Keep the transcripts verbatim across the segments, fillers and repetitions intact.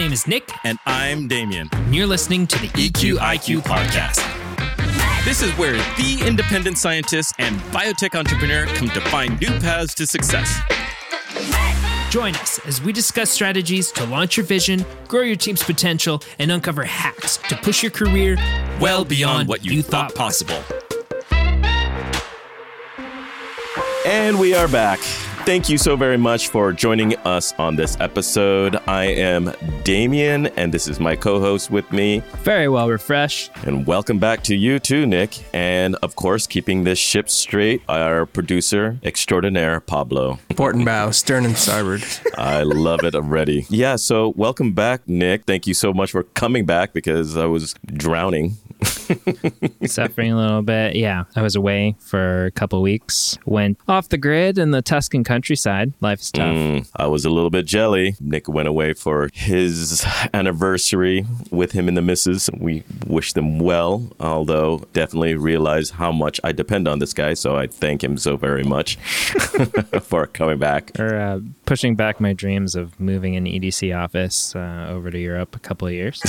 name is Nick. And I'm Damien. And you're listening to the E Q I Q podcast. This is where the independent scientist and biotech entrepreneur come to find new paths to success. Join us as we discuss strategies to launch your vision, grow your team's potential, and uncover hacks to push your career well beyond what you thought possible. And we are back. Thank you so very much for joining us on this episode. I am Damien, and this is my co-host with me. Very well refreshed. And welcome back to you too, Nick. And of course, keeping this ship straight, our producer extraordinaire, Pablo. Portenbow, stern and starboard. I love it already. Yeah, so welcome back, Nick. Thank you so much for coming back because I was drowning. Suffering a little bit. Yeah, I was away for a couple weeks. Went off the grid in the Tuscan countryside. Life's tough. Mm, I was a little bit jelly. Nick went away for his anniversary with him and the missus. We wish them well, although definitely realize how much I depend on this guy. So I thank him so very much for coming back. Or uh, pushing back my dreams of moving an E D C office uh, over to Europe a couple of years.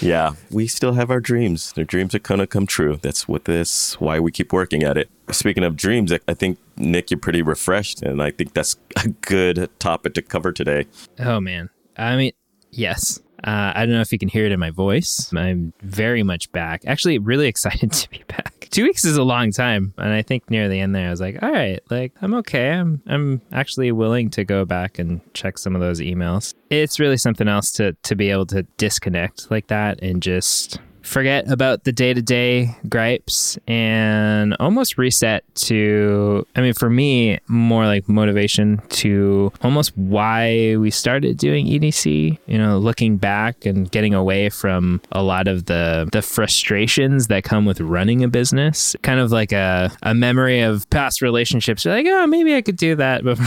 Yeah, we still have our dreams. Their dreams are gonna come true. That's what this, why we keep working at it. Speaking of dreams, I think, Nick, you're pretty refreshed, and I think that's a good topic to cover today. Oh, man. I mean, yes. Uh, I don't know if you can hear it in my voice. I'm very much back. Actually, really excited to be back. Two weeks is a long time, and I think near the end there, I was like, all right, like, I'm okay. I'm I'm actually willing to go back and check some of those emails. It's really something else to to be able to disconnect like that and just forget about the day-to-day gripes and almost reset to, I mean, for me, more like motivation to almost why we started doing E D C, you know, looking back and getting away from a lot of the, the frustrations that come with running a business, kind of like a, a memory of past relationships. You're like, oh, maybe I could do that, but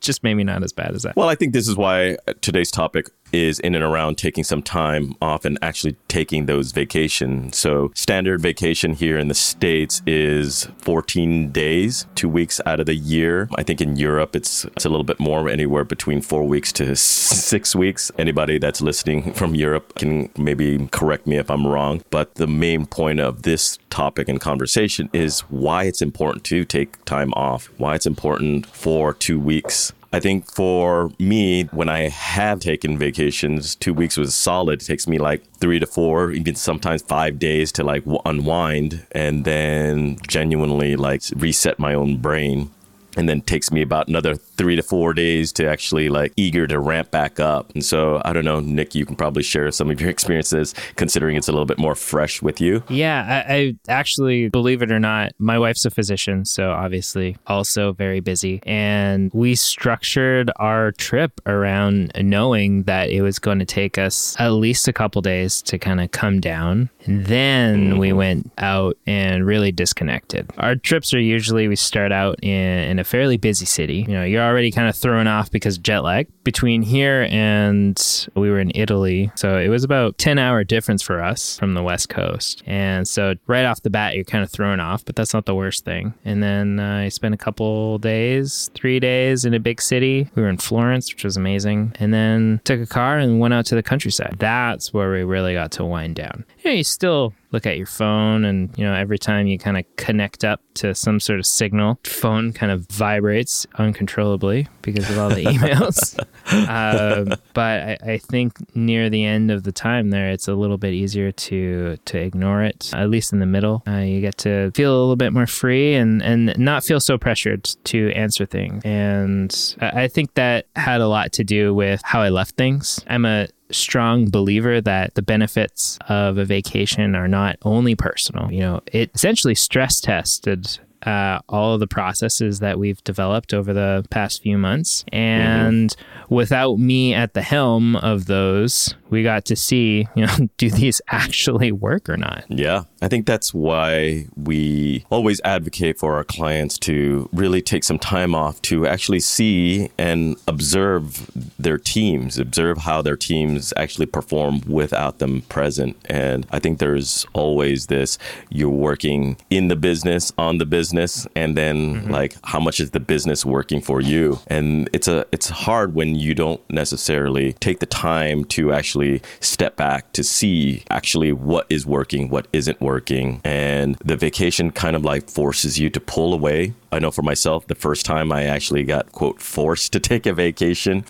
just maybe not as bad as that. Well, I think this is why today's topic is in and around taking some time off and actually taking those vacations. So standard vacation here in the States is fourteen days, two weeks out of the year. I think in Europe, it's, it's a little bit more, anywhere between four weeks to six weeks. Anybody that's listening from Europe can maybe correct me if I'm wrong. But the main point of this topic and conversation is why it's important to take time off, why it's important for two weeks. I think for me, when I have taken vacations, two weeks was solid. It takes me like three to four, even sometimes five days to like unwind and then genuinely like reset my own brain. And then takes me about another three to four days to actually like eager to ramp back up. And so I don't know, Nick, you can probably share some of your experiences considering it's a little bit more fresh with you. Yeah, I, I actually, believe it or not, my wife's a physician, so obviously also very busy. And we structured our trip around knowing that it was going to take us at least a couple days to kind of come down. And then mm. we went out and really disconnected. Our trips are usually, we start out in, in a fairly busy city. You know, you're already kind of thrown off because jet lag. Between here and we were in Italy, so it was about ten hour difference for us from the West Coast. And so right off the bat, you're kind of thrown off, but that's not the worst thing. And then uh, I spent a couple days, three days in a big city. We were in Florence, which was amazing. And then took a car and went out to the countryside. That's where we really got to wind down. You know, you still look at your phone and, you know, every time you kind of connect up to some sort of signal, phone kind of vibrates uncontrollably because of all the emails. uh, but I, I think near the end of the time there, it's a little bit easier to to ignore it, at least in the middle. Uh, you get to feel a little bit more free and, and not feel so pressured to answer things. And I, I think that had a lot to do with how I left things. I'm a strong believer that the benefits of a vacation are not only personal. You know, it essentially stress tested uh, all of the processes that we've developed over the past few months. And mm-hmm. without me at the helm of those, we got to see, you know, do these actually work or not? Yeah, I think that's why we always advocate for our clients to really take some time off to actually see and observe their teams, observe how their teams actually perform without them present. And I think there's always this, you're working in the business, on the business, and then mm-hmm. like, how much is the business working for you? And it's a it's hard when you don't necessarily take the time to actually step back to see actually what is working, what isn't working. And the vacation kind of like forces you to pull away. I know for myself, the first time I actually got, quote, forced to take a vacation.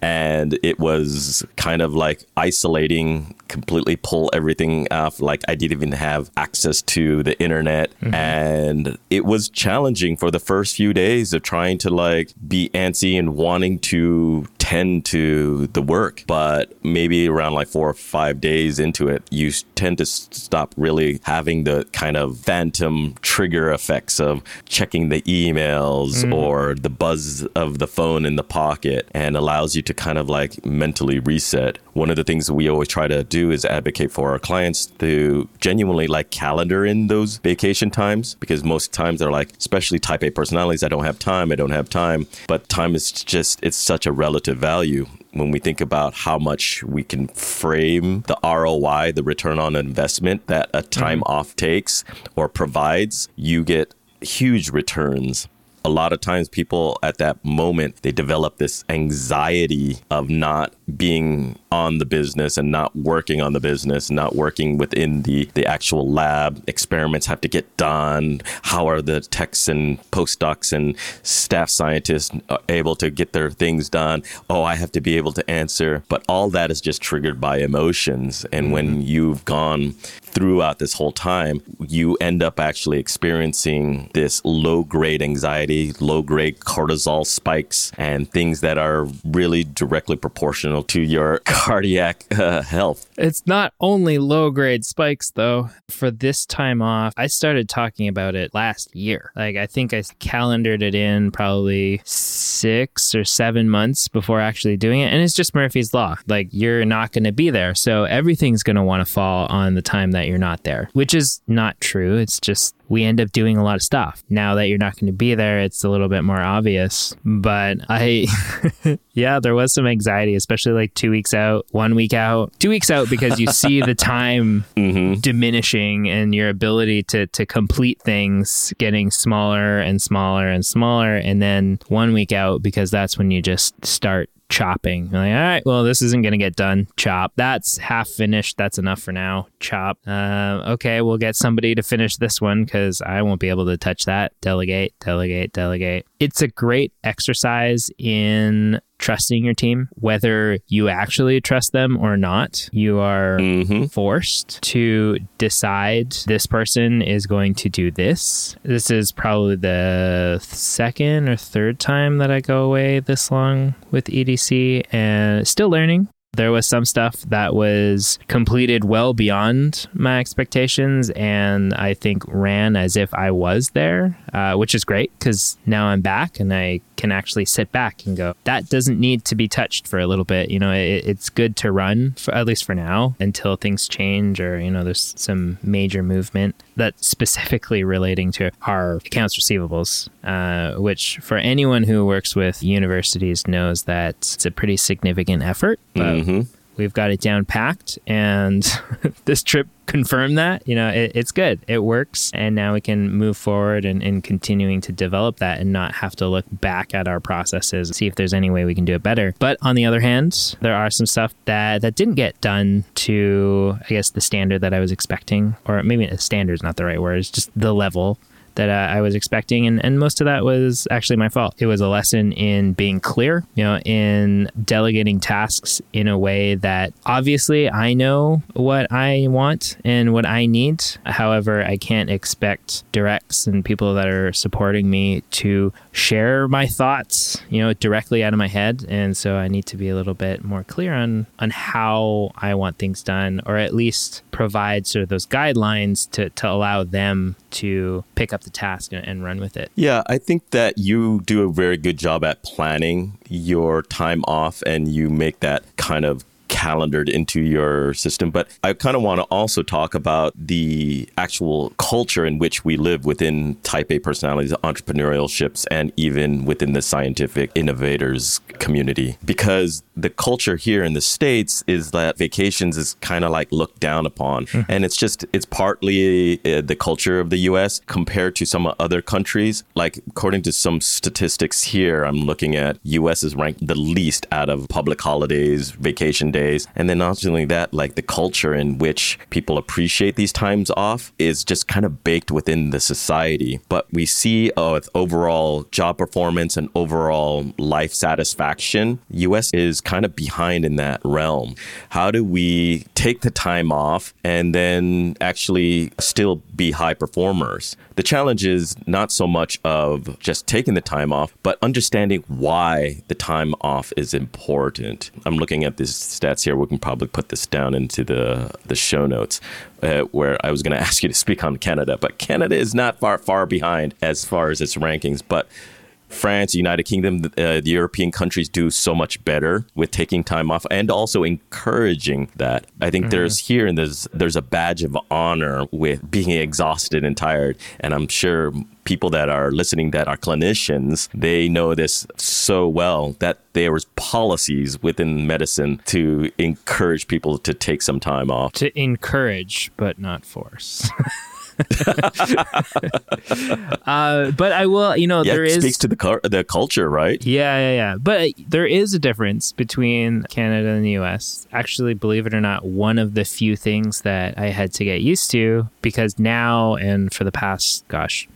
And it was kind of like isolating, completely pull everything off. Like I didn't even have access to the internet. Mm-hmm. And it was challenging for the first few days of trying to like be antsy and wanting to tend to the work. But maybe around like four or five days into it, you tend to stop really having the kind of phantom trigger effects of checking the emails mm. or the buzz of the phone in the pocket, and allows you to kind of like mentally reset. One of the things that we always try to do is advocate for our clients to genuinely like calendar in those vacation times, because most times they're like, especially type A personalities, I don't have time, I don't have time. But time is just, it's such a relative value. When we think about how much we can frame the R O I, the return on investment that a time mm-hmm. off takes or provides, you get huge returns. A lot of times people at that moment, they develop this anxiety of not being on the business and not working on the business, not working within the, the actual lab. Experiments have to get done. How are the techs and postdocs and staff scientists able to get their things done? Oh, I have to be able to answer. But all that is just triggered by emotions. And when you've gone throughout this whole time, you end up actually experiencing this low-grade anxiety, low-grade cortisol spikes, and things that are really directly proportional to your cardiac uh, health. It's not only low-grade spikes, though. For this time off, I started talking about it last year. Like, I think I calendared it in probably six or seven months before actually doing it. And it's just Murphy's Law. Like, you're not going to be there. So everything's going to want to fall on the time that that you're not there, which is not true. It's just we end up doing a lot of stuff. Now that you're not going to be there, it's a little bit more obvious. But I, yeah, there was some anxiety, especially like two weeks out, one week out, two weeks out, because you see the time mm-hmm. diminishing and your ability to to complete things getting smaller and smaller and smaller. And then one week out, because that's when you just start chopping. You're like, all right, well, this isn't going to get done. Chop. That's half finished. That's enough for now. Chop. Uh, okay, we'll get somebody to finish this one because I won't be able to touch that. Delegate, delegate, delegate. It's a great exercise in trusting your team, whether you actually trust them or not. You are mm-hmm. forced to decide this person is going to do this. This is probably the second or third time that I go away this long with E D C, and still learning. There was some stuff that was completed well beyond my expectations, and I think ran as if I was there, uh, which is great because now I'm back and I can actually sit back and go, that doesn't need to be touched for a little bit. You know, it, it's good to run, for, at least for now, until things change or, you know, there's some major movement. That's specifically relating to our accounts receivables, uh, which for anyone who works with universities knows that it's a pretty significant effort. But mm-hmm. we've got it down packed, and this trip confirmed that. You know, it, it's good. It works. And now we can move forward and, and continuing to develop that and not have to look back at our processes and see if there's any way we can do it better. But on the other hand, there are some stuff that, that didn't get done to, I guess, the standard that I was expecting, or maybe standard is not the right word. It's just the level that uh, I was expecting. And, and most of that was actually my fault. It was a lesson in being clear, you know, in delegating tasks in a way that obviously I know what I want and what I need. However, I can't expect directs and people that are supporting me to share my thoughts, you know, directly out of my head. And so I need to be a little bit more clear on, on how I want things done, or at least provide sort of those guidelines to, to allow them to pick up the task and run with it. Yeah, I think that you do a very good job at planning your time off, and you make that kind of calendared into your system. But I kind of want to also talk about the actual culture in which we live within type A personalities, entrepreneurship, and even within the scientific innovators community. Because the culture here in the States is that vacations is kind of like looked down upon. Mm. And it's just, it's partly uh, the culture of the U S compared to some other countries. Like according to some statistics here, I'm looking at U S is ranked the least out of public holidays, vacation days. And then not only that, like the culture in which people appreciate these times off is just kind of baked within the society. But we see oh, with overall job performance and overall life satisfaction, U S is kind of behind in that realm. How do we take the time off and then actually still be high performers? The challenge is not so much of just taking the time off, but understanding why the time off is important. I'm looking at these stats here. We can probably put this down into the, the show notes. Uh, where I was going to ask you to speak on Canada, but Canada is not far, far behind as far as its rankings. But France, United Kingdom, uh, the European countries do so much better with taking time off and also encouraging that. I think mm-hmm. there's here and there's, there's a badge of honor with being exhausted and tired. And I'm sure people that are listening that are clinicians, they know this so well that there was policies within medicine to encourage people to take some time off. To encourage, but not force. uh, but I will, you know, yeah, there is... It speaks to the, cu- the culture, right? Yeah, yeah, yeah. But there is a difference between Canada and the U S. Actually, believe it or not, one of the few things that I had to get used to, because now and for the past, gosh,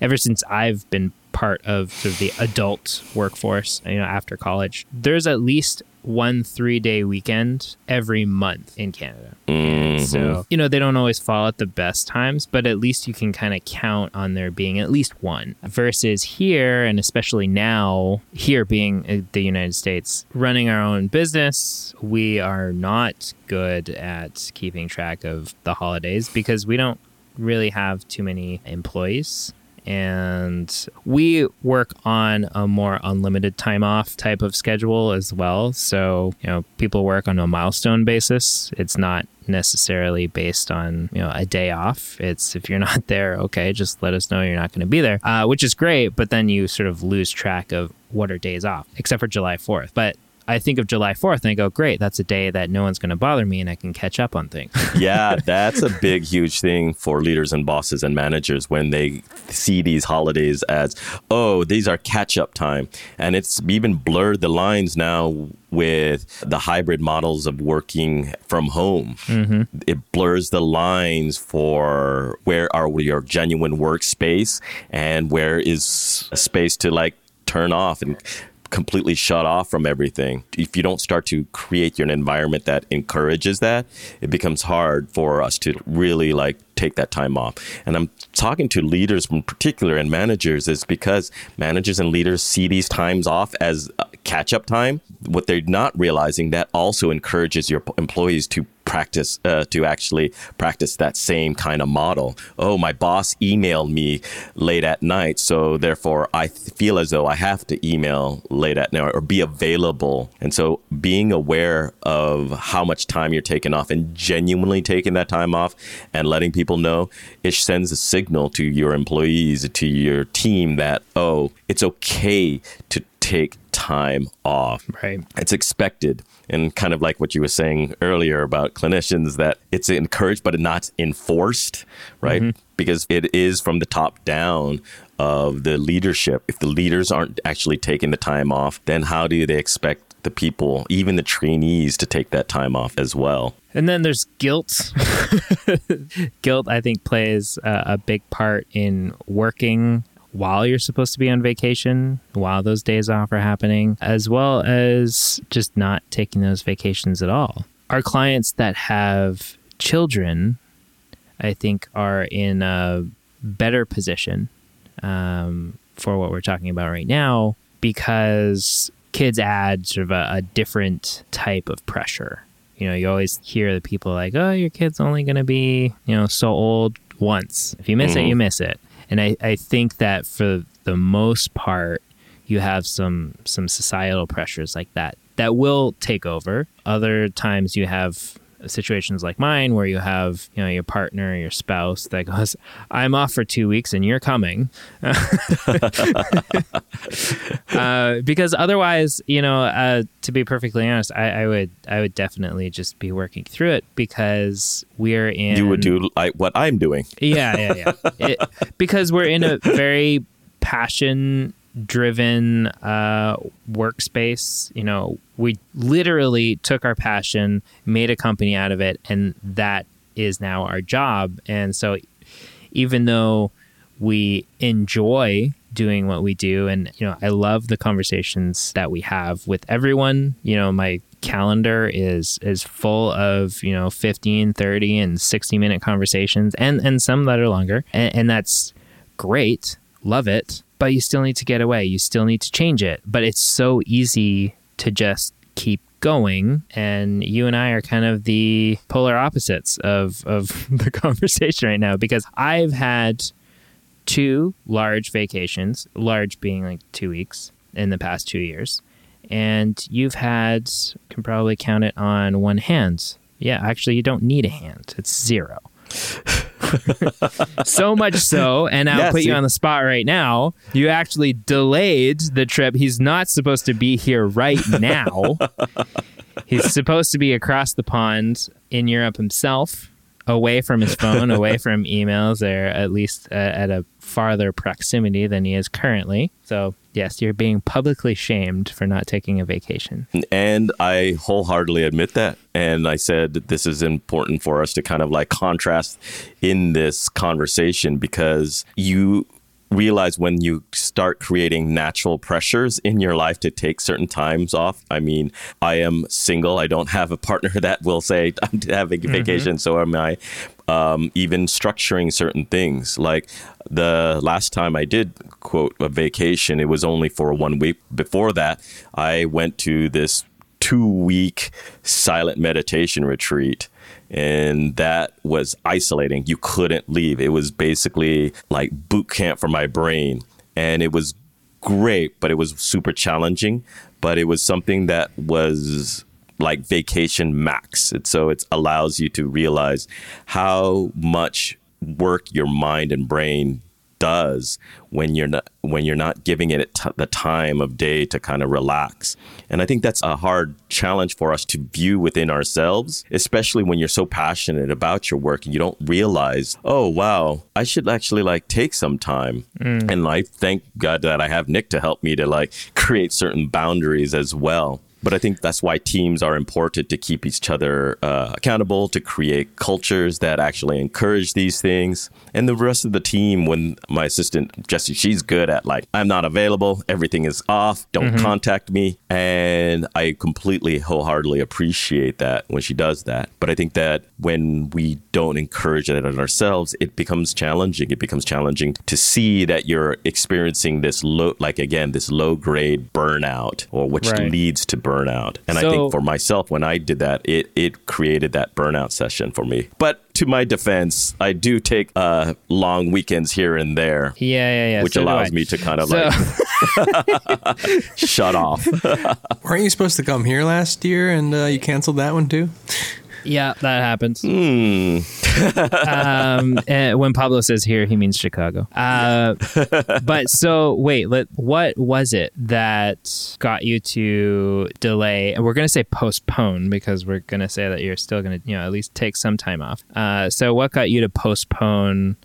ever since I've been part of sort of the adult workforce, you know, after college, there's at least one three-day weekend every month in Canada. Mm-hmm. So, you know, they don't always fall at the best times, but at least you can kind of count on there being at least one. Versus here, and especially now, here being the United States, running our own business, we are not good at keeping track of the holidays because we don't really have too many employees. And we work on a more unlimited time off type of schedule as well. So, you know, people work on a milestone basis. It's not necessarily based on, you know, a day off. It's if you're not there, okay, just let us know you're not going to be there, uh, which is great. But then you sort of lose track of what are days off, except for July fourth. But I think of July fourth and I go, great, that's a day that no one's going to bother me and I can catch up on things. Yeah, that's a big, huge thing for leaders and bosses and managers when they see these holidays as, oh, these are catch-up time. And it's even blurred the lines now with the hybrid models of working from home. Mm-hmm. It blurs the lines for where are your genuine workspace and where is a space to like turn off and completely shut off from everything. If you don't start to create an environment that encourages that, it becomes hard for us to really like take that time off. And I'm talking to leaders in particular and managers is because managers and leaders see these times off as catch-up time. What they're not realizing, that also encourages your employees to practice, uh, to actually practice that same kind of model. Oh, my boss emailed me late at night, so therefore I feel as though I have to email late at night or be available. And so being aware of how much time you're taking off and genuinely taking that time off and letting people know, it sends a signal to your employees, to your team that, oh, it's okay to take time off. Right. It's expected. And kind of like what you were saying earlier about clinicians, that it's encouraged, but not enforced, right? Mm-hmm. Because it is from the top down of the leadership. If the leaders aren't actually taking the time off, then how do they expect the people, even the trainees, to take that time off as well? And then there's guilt. Guilt, I think, plays a, a big part in working while you're supposed to be on vacation, while those days off are happening, as well as just not taking those vacations at all. Our clients that have children, I think, are in a better position um, for what we're talking about right now, because kids add sort of a, a different type of pressure. You know, you always hear the people like, oh, your kid's only going to be, you know, so old once. If you miss mm-hmm. it, you miss it. And I, I think that for the most part, you have some some societal pressures like that that will take over. Other times you have situations like mine where you have, you know, your partner, your spouse that goes, I'm off for two weeks and you're coming. uh, because otherwise, you know, uh, to be perfectly honest, I, I would, I would definitely just be working through it because we're in. You would do I, what I'm doing. yeah. Yeah. Yeah. It, because we're in a very passion driven uh, workspace. You know, we literally took our passion, made a company out of it, and that is now our job. And so even though we enjoy doing what we do, and, you know, I love the conversations that we have with everyone, you know, my calendar is is full of, you know, fifteen, thirty, and sixty minute conversations, and, and some that are longer. And, and that's great. Love it. But you still need to get away. You still need to change it. But it's so easy to just keep going. And you and I are kind of the polar opposites of, of the conversation right now, because I've had two large vacations, large being like two weeks in the past two years. And you've had, can probably count it on one hand. Yeah, actually, you don't need a hand. It's zero. So much so, and I'll yes, put you on the spot right now. You actually delayed the trip. He's not supposed to be here right now. He's supposed to be across the pond in Europe himself, away from his phone, away from emails, or at least uh, at a farther proximity than he is currently. So, yes, you're being publicly shamed for not taking a vacation. And I wholeheartedly admit that. And I said that this is important for us to kind of like contrast in this conversation, because you realize when you start creating natural pressures in your life to take certain times off. I mean, I am single. I don't have a partner that will say I'm having a vacation. Mm-hmm. So am I. Um, even structuring certain things. Like the last time I did, quote, a vacation, it was only for one week. Before that, I went to this two week silent meditation retreat. And that was isolating. You couldn't leave. It was basically like boot camp for my brain. And it was great, but it was super challenging. But it was something that was like vacation max. And so it allows you to realize how much work your mind and brain does when you're not when you're not giving it t- the time of day to kind of relax. And I think that's a hard challenge for us to view within ourselves, especially when you're so passionate about your work and you don't realize, oh, wow, I should actually like take some time. Mm. And I thank God that I have Nick to help me to like create certain boundaries as well. But I think that's why teams are important, to keep each other uh, accountable, to create cultures that actually encourage these things. And the rest of the team, when my assistant, Jessie, she's good at like, I'm not available. Everything is off. Don't mm-hmm. contact me. And I completely wholeheartedly appreciate that when she does that. But I think that when we don't encourage it in ourselves, it becomes challenging. It becomes challenging to see that you're experiencing this low, like again, this low grade burnout, or which right. leads to burnout. burnout. And so, I think for myself, when I did that, it, it created that burnout session for me. But to my defense, I do take uh, long weekends here and there. Yeah, yeah, yeah. Which so allows me to kind of so. like shut off. Weren't you supposed to come here last year and uh, you canceled that one too? Yeah, that happens. Mm. um, and when Pablo says here, he means Chicago. Uh, but so wait, let, what was it that got you to delay? And we're going to say postpone, because we're going to say that you're still going to, you know, at least take some time off. Uh, so what got you to postpone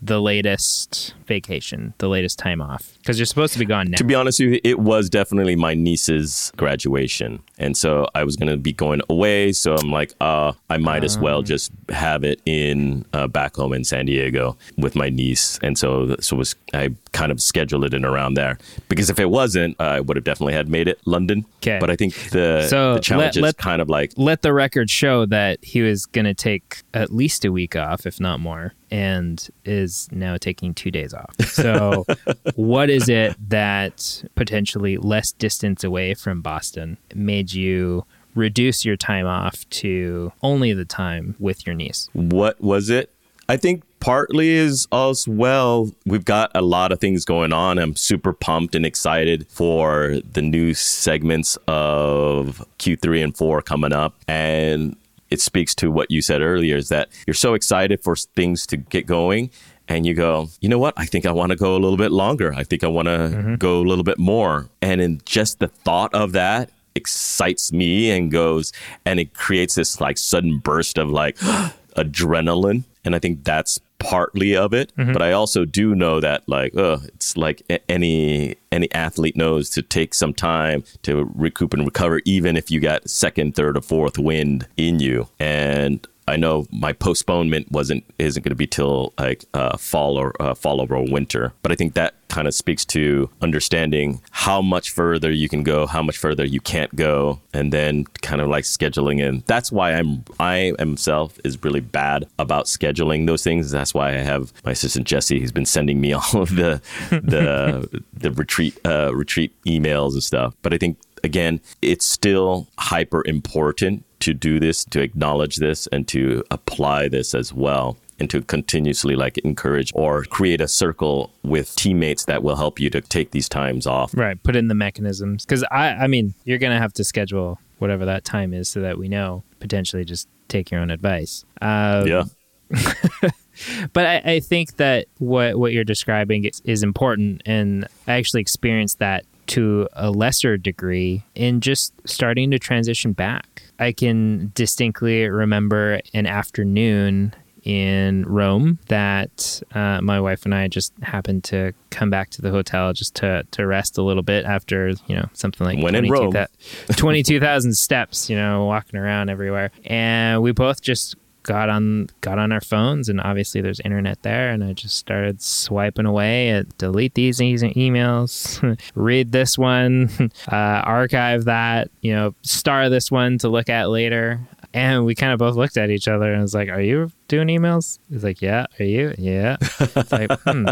the latest vacation, the latest time off? Because you're supposed to be gone now. To be honest with you, it was definitely my niece's graduation. And so I was going to be going away. So I'm like, uh, I might um. as well just have it in uh, back home in San Diego with my niece. And so, so was, I kind of scheduled it in around there. Because if it wasn't, uh, I would have definitely had made it London. Okay. But I think the, so the challenge let, is let, kind of like... Let the record show that he was going to take at least a week off, if not more, and is now taking two days off. So what is it that potentially less distance away from Boston made you reduce your time off to only the time with your niece? What was it? I think partly is us, well, we've got a lot of things going on. I'm super pumped and excited for the new segments of Q three and four coming up. And it speaks to what you said earlier, is that you're so excited for things to get going. And you go, you know what? I think I want to go a little bit longer. I think I want to mm-hmm. go a little bit more. And in just the thought of that excites me and goes, and it creates this like sudden burst of like adrenaline. And I think that's partly of it. Mm-hmm. But I also do know that like, uh, it's like any any athlete knows to take some time to recoup and recover, even if you got second, third or fourth wind in you. And I know my postponement wasn't isn't going to be till like uh, fall or uh, fall or winter, but I think that kind of speaks to understanding how much further you can go, how much further you can't go, and then kind of like scheduling in. That's why I'm I myself is really bad about scheduling those things. That's why I have my assistant Jesse. He's been sending me all of the the the retreat uh, retreat emails and stuff. But I think again, it's still hyper important to do this, to acknowledge this, and to apply this as well, and to continuously like encourage or create a circle with teammates that will help you to take these times off. Right. Put in the mechanisms. Because I, I mean, you're going to have to schedule whatever that time is so that we know, potentially just take your own advice. Um, yeah. But I, I think that what, what you're describing is, is important. And I actually experienced that to a lesser degree in just starting to transition back. I can distinctly remember an afternoon in Rome that uh, my wife and I just happened to come back to the hotel just to, to rest a little bit after, you know, something like twenty-two thousand steps, you know, walking around everywhere. And we both just got on got on our phones, and obviously there's internet there, and I just started swiping away at delete these emails, read this one, uh, archive that, you know, star this one to look at later. And we kind of both looked at each other and was like, are you doing emails? He's like, yeah. Are you? Yeah. It's like, hmm.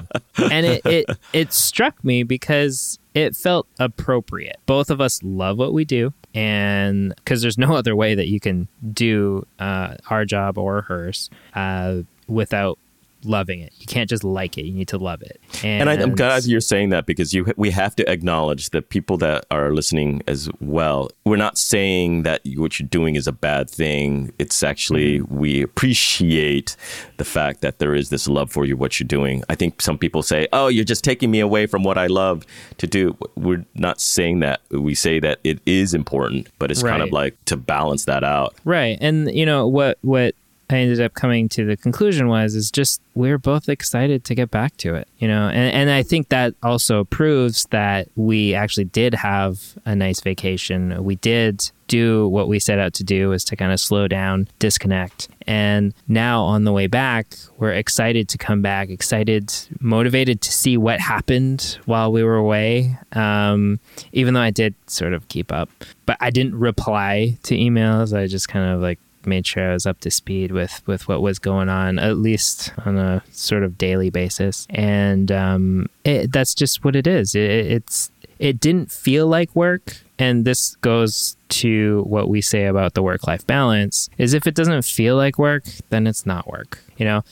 And it, it, it struck me because it felt appropriate. Both of us love what we do. And because there's no other way that you can do uh, our job or hers uh, without loving it. You can't just like it. You need to love it. And, and I, I'm glad you're saying that, because you we have to acknowledge that people that are listening as well, we're not saying that what you're doing is a bad thing. It's actually, we appreciate the fact that there is this love for you, what you're doing. I think some people say, oh, you're just taking me away from what I love to do. We're not saying that. We say that it is important, but it's right. Kind of like to balance that out. Right. And you know, what, what, I ended up coming to the conclusion was, is just, we we're both excited to get back to it, you know? And, and I think that also proves that we actually did have a nice vacation. We did do what we set out to do, is to kind of slow down, disconnect. And now on the way back, we're excited to come back, excited, motivated to see what happened while we were away. Um, even though I did sort of keep up, but I didn't reply to emails. I just kind of like, made sure I was up to speed with, with what was going on, at least on a sort of daily basis. And um, it, that's just what it is. It, it's it didn't feel like work. And this goes to what we say about the work-life balance, is if it doesn't feel like work, then it's not work. You know,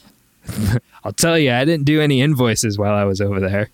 I'll tell you, I didn't do any invoices while I was over there.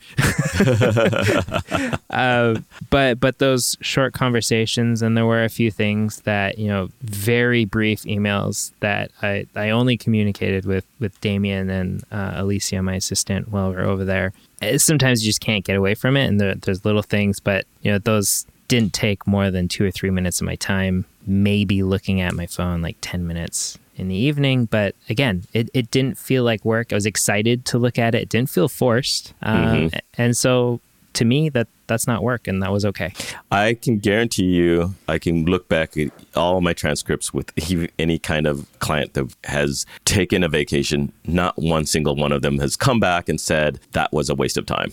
uh, but but those short conversations, and there were a few things that, you know, very brief emails that I, I only communicated with, with Damien and uh, Alicia, my assistant, while we were over there. Sometimes you just can't get away from it, and there, there's little things, but, you know, those didn't take more than two or three minutes of my time, maybe looking at my phone like ten minutes in the evening. But again, it, it didn't feel like work. I was excited to look at it. It didn't feel forced. Mm-hmm. Um, and so to me, that that's not work, and that was okay. I can guarantee you, I can look back at all my transcripts with any kind of client that has taken a vacation. Not one single one of them has come back and said, that was a waste of time.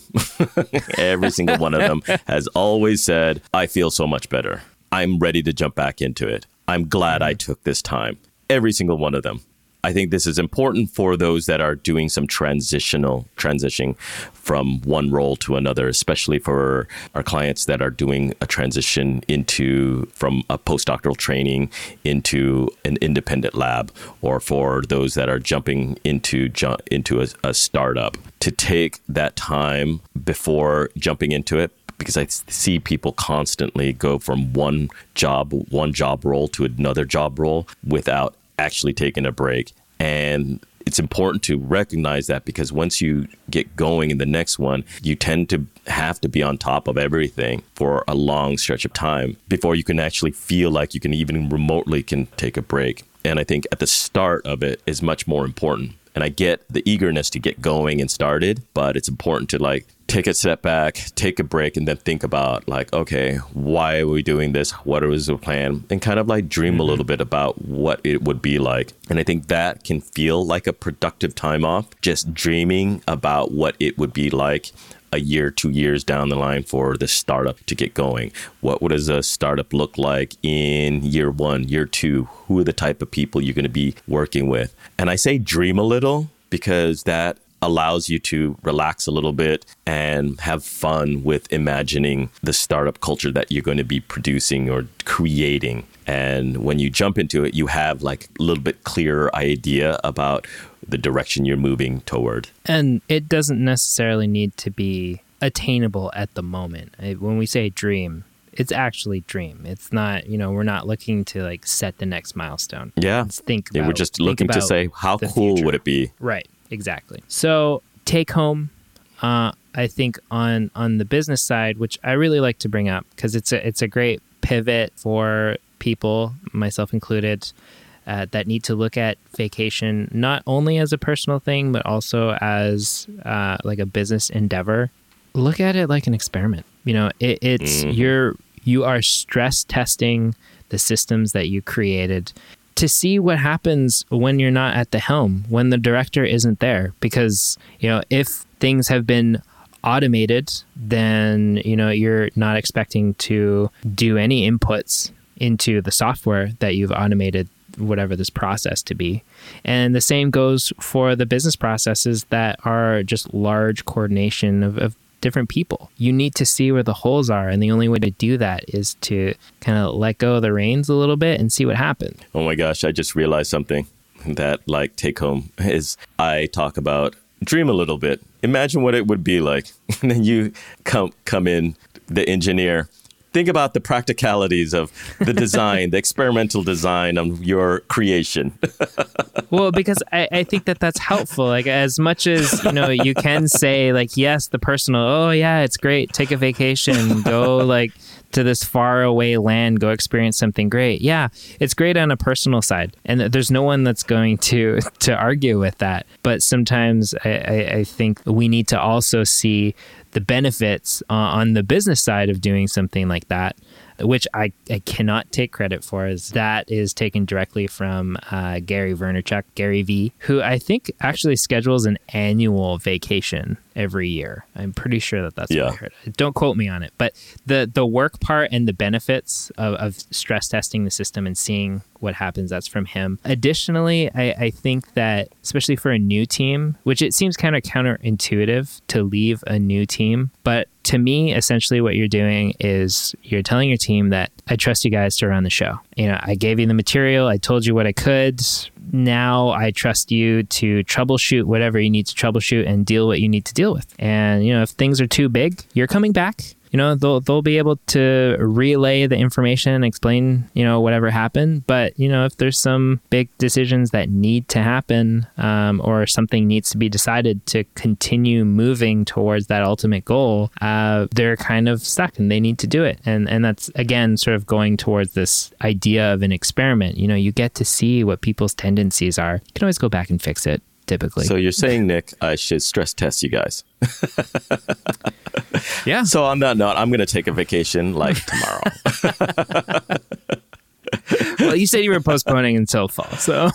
Every single one of them has always said, I feel so much better. I'm ready to jump back into it. I'm glad I took this time. Every single one of them. I think this is important for those that are doing some transitional transitioning from one role to another, especially for our clients that are doing a transition into from a postdoctoral training into an independent lab, or for those that are jumping into ju- into a, a startup, to take that time before jumping into it. Because I see people constantly go from one job, one job role to another job role without actually taking a break. And it's important to recognize that, because once you get going in the next one, you tend to have to be on top of everything for a long stretch of time before you can actually feel like you can even remotely can take a break. And I think at the start of it is much more important. And I get the eagerness to get going and started, but it's important to like take a step back, take a break, and then think about like, okay, why are we doing this? What was the plan? And kind of like dream a little bit about what it would be like. And I think that can feel like a productive time off, just dreaming about what it would be like a year, two years down the line for the startup to get going. What, what does a startup look like in year one, year two? Who are the type of people you're going to be working with? And I say dream a little because that allows you to relax a little bit and have fun with imagining the startup culture that you're going to be producing or creating. And when you jump into it, you have like a little bit clearer idea about the direction you're moving toward. And it doesn't necessarily need to be attainable at the moment. When we say dream, it's actually dream. It's not, you know, we're not looking to like set the next milestone. Yeah. Let's think about, yeah, we're just looking to say, how cool future. Would it be? Right. Exactly. So take home, uh, I think on, on the business side, which I really like to bring up because it's a, it's a great pivot for people, myself included, Uh, that need to look at vacation not only as a personal thing, but also as uh, like a business endeavor. Look at it like an experiment. You know, it, it's mm-hmm. you're you are stress testing the systems that you created to see what happens when you're not at the helm, when the director isn't there. Because, you know, if things have been automated, then, you know, you're not expecting to do any inputs into the software that you've automated, whatever this process to be. And the same goes for the business processes that are just large coordination of, of different people. You need to see where the holes are. And the only way to do that is to kind of let go of the reins a little bit and see what happens. Oh my gosh, I just realized something that like take home is I talk about dream a little bit. Imagine what it would be like. And then you come come in, the engineer. Think about the practicalities of the design, the experimental design of your creation. Well, because I, I think that that's helpful. Like as much as, you know, you can say like, yes, the personal, oh yeah, it's great. Take a vacation, go like to this far away land, go experience something great. Yeah, it's great on a personal side. And there's no one that's going to, to argue with that. But sometimes I, I, I think we need to also see the benefits uh, on the business side of doing something like that, which I, I cannot take credit for, is that is taken directly from uh, Gary Vaynerchuk, Gary V, who I think actually schedules an annual vacation every year. I'm pretty sure that that's yeah. what I heard. Don't quote me on it, but the, the work part and the benefits of, of stress testing the system and seeing what happens, that's from him. Additionally, I, I think that especially for a new team, which it seems kind of counterintuitive to leave a new team, but to me, essentially what you're doing is you're telling your team that I trust you guys to run the show. You know, I gave you the material, I told you what I could. Now I trust you to troubleshoot whatever you need to troubleshoot and deal what you need to deal with. And, you know, if things are too big, you're coming back. You know, they'll they'll be able to relay the information, explain, you know, whatever happened. But, you know, if there's some big decisions that need to happen um, or something needs to be decided to continue moving towards that ultimate goal, uh, they're kind of stuck and they need to do it. And and that's, again, sort of going towards this idea of an experiment. You know, you get to see what people's tendencies are. You can always go back and fix it. Typically. So you're saying, Nick, I should stress test you guys. Yeah. So on that note, I'm going to take a vacation like tomorrow. Well, you said you were postponing until fall, so.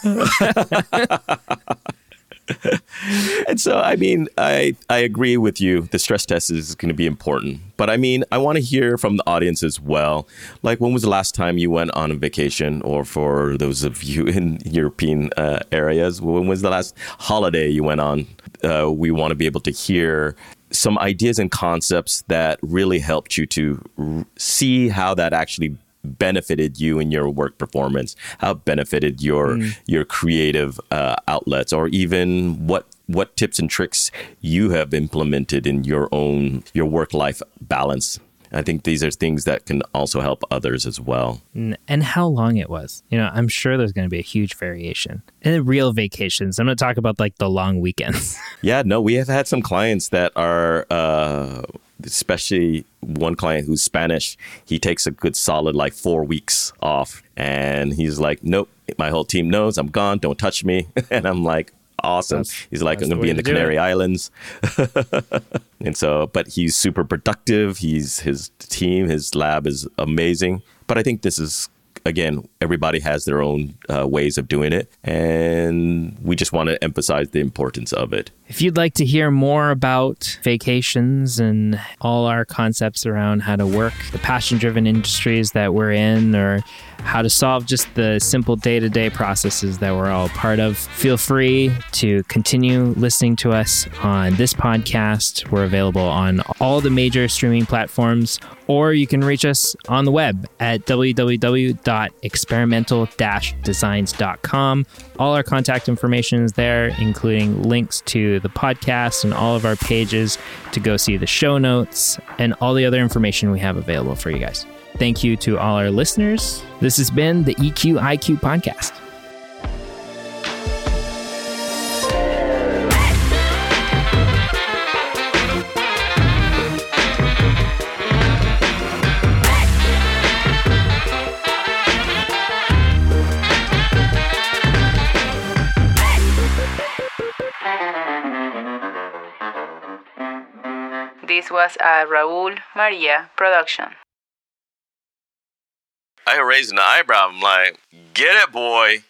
And so, I mean, I, I agree with you. The stress test is going to be important. But I mean, I want to hear from the audience as well. Like, when was the last time you went on a vacation? Or for those of you in European uh, areas, when was the last holiday you went on? Uh, we want to be able to hear some ideas and concepts that really helped you to r- see how that actually benefited you in your work performance, how it benefited your mm. your creative uh, outlets, or even what what tips and tricks you have implemented in your own your work life balance. I think these are things that can also help others as well. And how long it was. You know, I'm sure there's going to be a huge variation. And real vacations. I'm going to talk about like the long weekends. Yeah, no, we have had some clients that are, uh, especially one client who's Spanish, he takes a good solid like four weeks off. And he's like, nope, my whole team knows I'm gone. Don't touch me. And I'm like, awesome. That's, he's like, I'm going to be in the Canary Islands. And so, but he's super productive. He's, his team, his lab is amazing. But I think this is, again, everybody has their own uh, ways of doing it. And we just want to emphasize the importance of it. If you'd like to hear more about vacations and all our concepts around how to work, the passion-driven industries that we're in, or how to solve just the simple day-to-day processes that we're all part of, feel free to continue listening to us on this podcast. We're available on all the major streaming platforms, or you can reach us on the web at w w w dot experimental dash designs dot com. All our contact information is there, including links to the podcast and all of our pages to go see the show notes and all the other information we have available for you guys. Thank you to all our listeners. This has been the E Q I Q podcast. This was a Raúl María production. I raised an eyebrow. I'm like, get it, boy.